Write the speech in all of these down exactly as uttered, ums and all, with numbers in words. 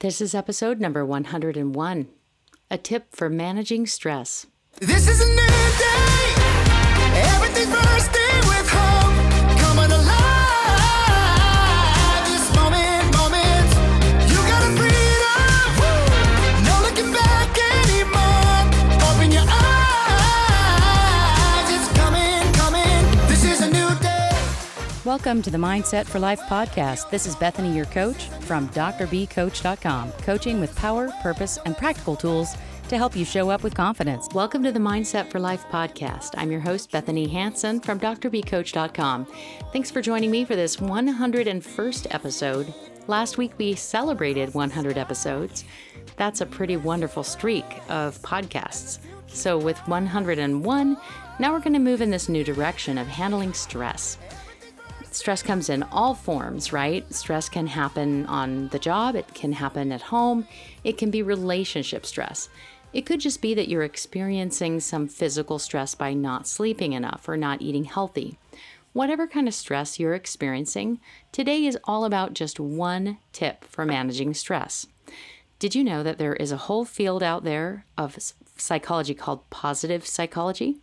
This is episode number one hundred and one, a tip for managing stress. This is a new day, everything bursting with hope, coming alive, this moment, moment, you gotta freedom, woo. No looking back anymore, open your eyes, it's coming, coming, this is a new day. Welcome to the Mindset for Life podcast. This is Bethany, your coach, from D R B coach dot com, coaching with power, purpose, and practical tools to help you show up with confidence. Welcome to the Mindset for Life podcast. I'm your host, Bethany Hansen from D R B coach dot com. Thanks for joining me for this one hundred and first episode. Last week, we celebrated one hundred episodes. That's a pretty wonderful streak of podcasts. So with one hundred and one, now we're going to move in this new direction of handling stress. Stress comes in all forms, right? Stress can happen on the job. It can happen at home. It can be relationship stress. It could just be that you're experiencing some physical stress by not sleeping enough or not eating healthy. Whatever kind of stress you're experiencing, today is all about just one tip for managing stress. Did you know that there is a whole field out there of psychology called positive psychology?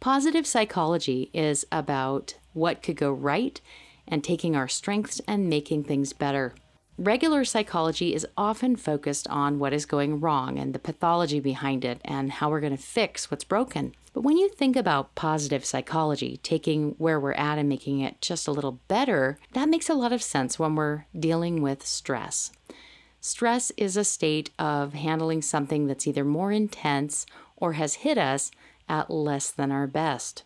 Positive psychology is about what could go right, and taking our strengths and making things better. Regular psychology is often focused on what is going wrong and the pathology behind it and how we're going to fix what's broken. But when you think about positive psychology, taking where we're at and making it just a little better, that makes a lot of sense when we're dealing with stress. Stress is a state of handling something that's either more intense or has hit us at less than our best.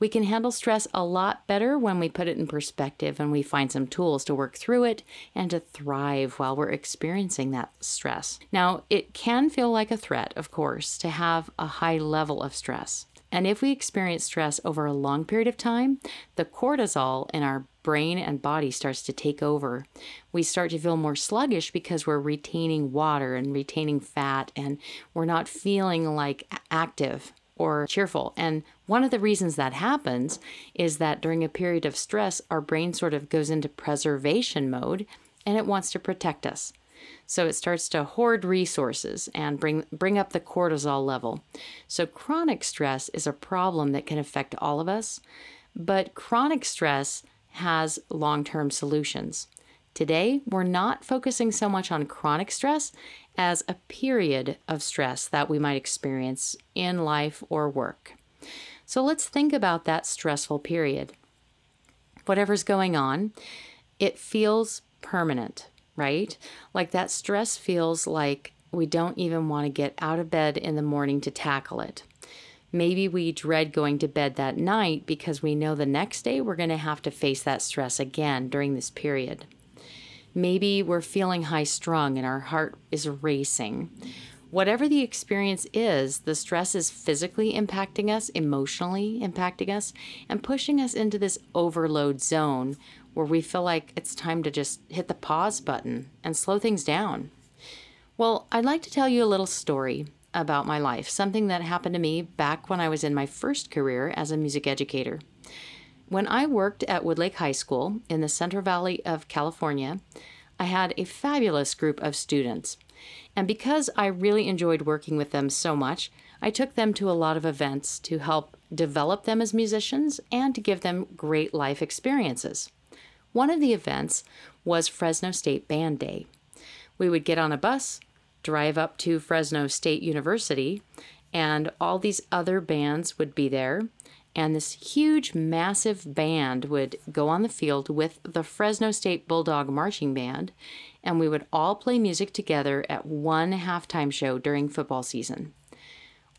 We can handle stress a lot better when we put it in perspective and we find some tools to work through it and to thrive while we're experiencing that stress. Now, it can feel like a threat, of course, to have a high level of stress. And if we experience stress over a long period of time, the cortisol in our brain and body starts to take over. We start to feel more sluggish because we're retaining water and retaining fat, and we're not feeling like active or cheerful. And one of the reasons that happens is that during a period of stress, our brain sort of goes into preservation mode and it wants to protect us. So it starts to hoard resources and bring bring up the cortisol level. So chronic stress is a problem that can affect all of us, but chronic stress has long-term solutions. Today, we're not focusing so much on chronic stress as a period of stress that we might experience in life or work. So let's think about that stressful period. Whatever's going on, it feels permanent, right? Like that stress feels like we don't even want to get out of bed in the morning to tackle it. Maybe we dread going to bed that night because we know the next day we're going to have to face that stress again during this period. Maybe we're feeling high strung and our heart is racing. Whatever the experience is, the stress is physically impacting us, emotionally impacting us, and pushing us into this overload zone where we feel like it's time to just hit the pause button and slow things down. Well, I'd like to tell you a little story about my life, something that happened to me back when I was in my first career as a music educator. When I worked at Woodlake High School in the Central Valley of California, I had a fabulous group of students. And because I really enjoyed working with them so much, I took them to a lot of events to help develop them as musicians and to give them great life experiences. One of the events was Fresno State Band Day. We would get on a bus, drive up to Fresno State University, and all these other bands would be there. And this huge, massive band would go on the field with the Fresno State Bulldog Marching Band, and we would all play music together at one halftime show during football season.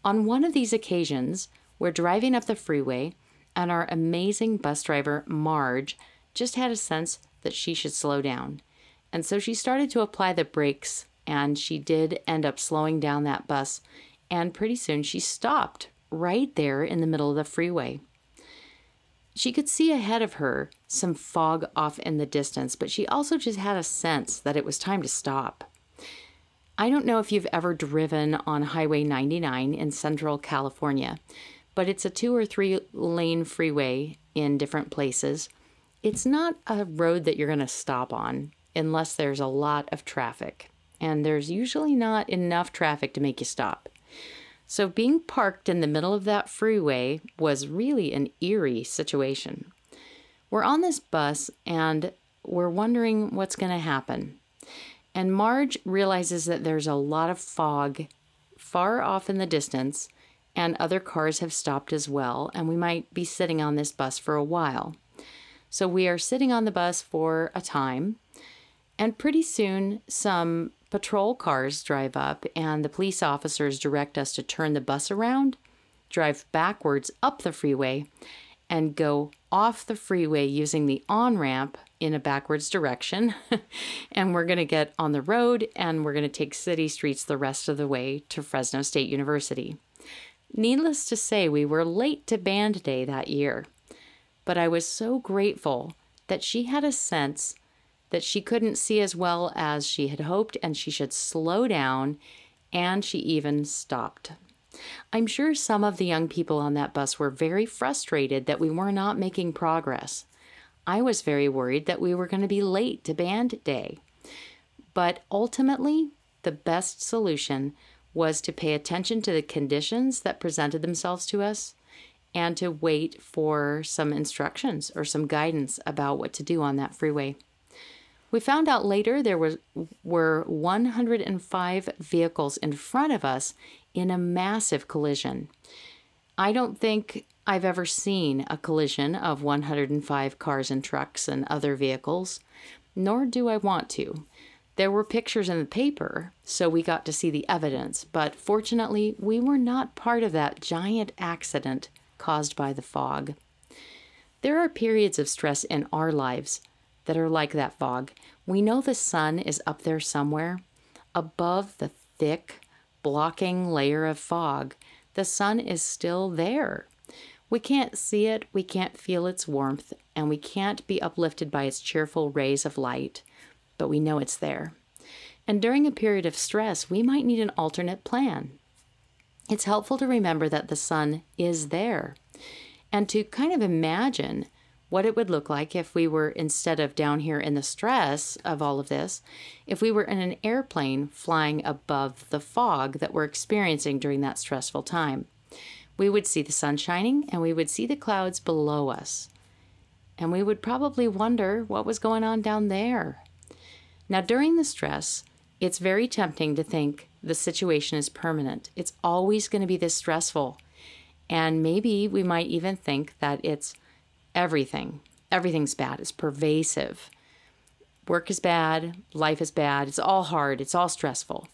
On one of these occasions, we're driving up the freeway, and our amazing bus driver, Marge, just had a sense that she should slow down. And so she started to apply the brakes, and she did end up slowing down that bus, and pretty soon she stopped right there in the middle of the freeway. She could see ahead of her some fog off in the distance, but she also just had a sense that it was time to stop. I don't know if you've ever driven on Highway ninety-nine in Central California, but it's a two or three lane freeway in different places. It's not a road that you're going to stop on unless there's a lot of traffic. and there's usually not enough traffic to make you stop. So being parked in the middle of that freeway was really an eerie situation. We're on this bus and we're wondering what's going to happen. And Marge realizes that there's a lot of fog far off in the distance, and other cars have stopped as well, and we might be sitting on this bus for a while. So we are sitting on the bus for a time, and pretty soon some patrol cars drive up, and the police officers direct us to turn the bus around, drive backwards up the freeway, and go off the freeway using the on-ramp in a backwards direction. And we're going to get on the road, and we're going to take city streets the rest of the way to Fresno State University. Needless to say, we were late to band day that year, but I was so grateful that she had a sense that she couldn't see as well as she had hoped, and she should slow down, and she even stopped. I'm sure some of the young people on that bus were very frustrated that we were not making progress. I was very worried that we were going to be late to band day. But ultimately, the best solution was to pay attention to the conditions that presented themselves to us and to wait for some instructions or some guidance about what to do on that freeway. We found out later there was, were one hundred five vehicles in front of us in a massive collision. I don't think I've ever seen a collision of one hundred five cars and trucks and other vehicles, nor do I want to. There were pictures in the paper, so we got to see the evidence, but fortunately, we were not part of that giant accident caused by the fog. There are periods of stress in our lives that are like that fog. We know the sun is up there somewhere, above the thick, blocking layer of fog. The sun is still there. We can't see it, we can't feel its warmth, and we can't be uplifted by its cheerful rays of light, but we know it's there. And during a period of stress, we might need an alternate plan. It's helpful to remember that the sun is there, and to kind of imagine what it would look like if we were, instead of down here in the stress of all of this, if we were in an airplane flying above the fog that we're experiencing during that stressful time. We would see the sun shining, and we would see the clouds below us. And we would probably wonder what was going on down there. Now, during the stress, it's very tempting to think the situation is permanent. It's always going to be this stressful. And maybe we might even think that it's Everything. Everything's bad. It's pervasive. Work is bad. Life is bad. It's all hard. It's all stressful.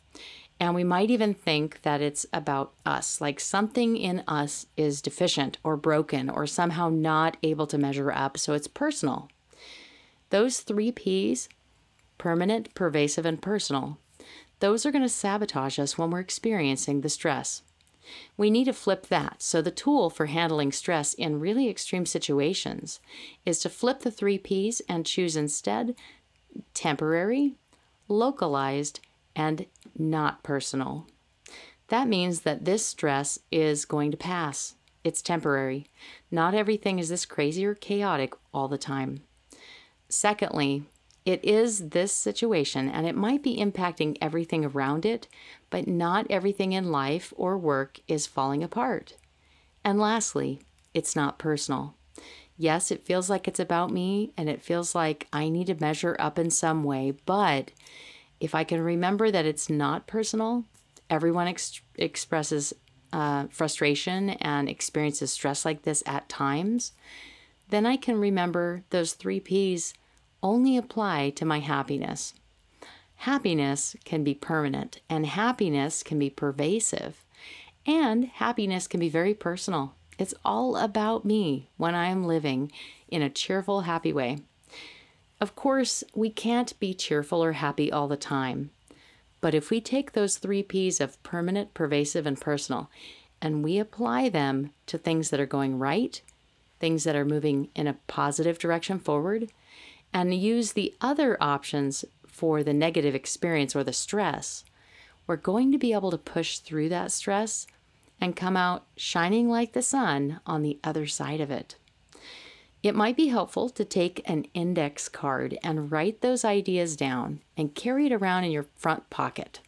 And we might even think that it's about us, like something in us is deficient or broken or somehow not able to measure up, so it's personal. Those three P's, permanent, pervasive, and personal, those are going to sabotage us when we're experiencing the stress. We need to flip that. So the tool for handling stress in really extreme situations is to flip the three P's and choose instead temporary, localized, and not personal. That means that this stress is going to pass. It's temporary. Not everything is this crazy or chaotic all the time. Secondly, it is this situation, and it might be impacting everything around it, but not everything in life or work is falling apart. And lastly, it's not personal. Yes, it feels like it's about me, and it feels like I need to measure up in some way, but if I can remember that it's not personal, everyone ex- expresses uh, frustration and experiences stress like this at times, then I can remember those three P's only apply to my happiness. Happiness can be permanent, and happiness can be pervasive, and happiness can be very personal. It's all about me when I am living in a cheerful, happy way. Of course, we can't be cheerful or happy all the time, but if we take those three P's of permanent, pervasive, and personal, and we apply them to things that are going right, things that are moving in a positive direction forward, and use the other options for the negative experience or the stress, we're going to be able to push through that stress and come out shining like the sun on the other side of it. It might be helpful to take an index card and write those ideas down and carry it around in your front pocket.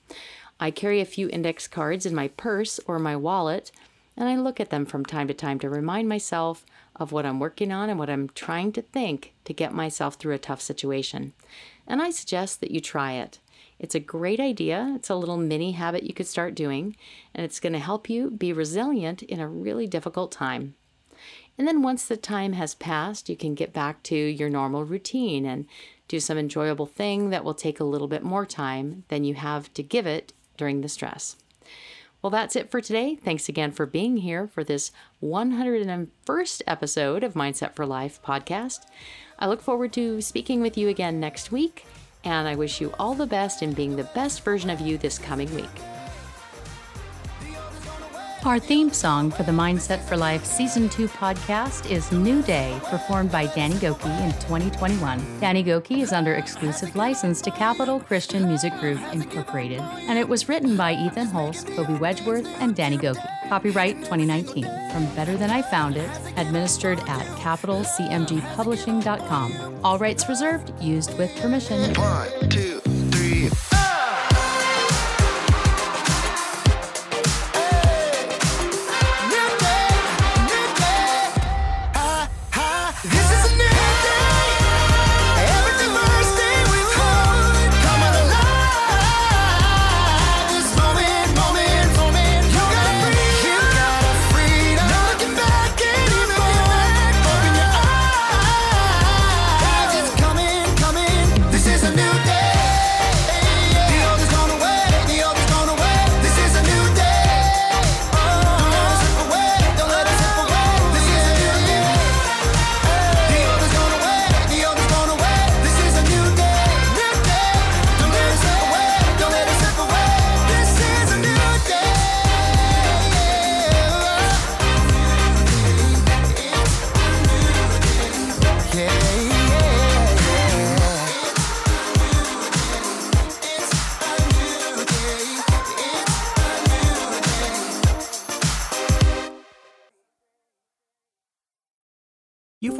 I carry a few index cards in my purse or my wallet, and I look at them from time to time to remind myself of what I'm working on and what I'm trying to think to get myself through a tough situation. And I suggest that you try it. It's a great idea. It's a little mini habit you could start doing, and it's going to help you be resilient in a really difficult time. And then once the time has passed, you can get back to your normal routine and do some enjoyable thing that will take a little bit more time than you have to give it during the stress. Well, that's it for today. Thanks again for being here for this one hundred first episode of Mindset for Life podcast. I look forward to speaking with you again next week, and I wish you all the best in being the best version of you this coming week. Our theme song for the Mindset for Life Season two podcast is New Day, performed by Danny Gokey in twenty twenty-one. Danny Gokey is under exclusive license to Capitol Christian Music Group, Incorporated, and it was written by Ethan Hulse, Coby Wedgeworth, and Danny Gokey. Copyright twenty nineteen from Better Than I Found It, administered at Capitol C M G Publishing dot com. All rights reserved, used with permission. One, two, three. You've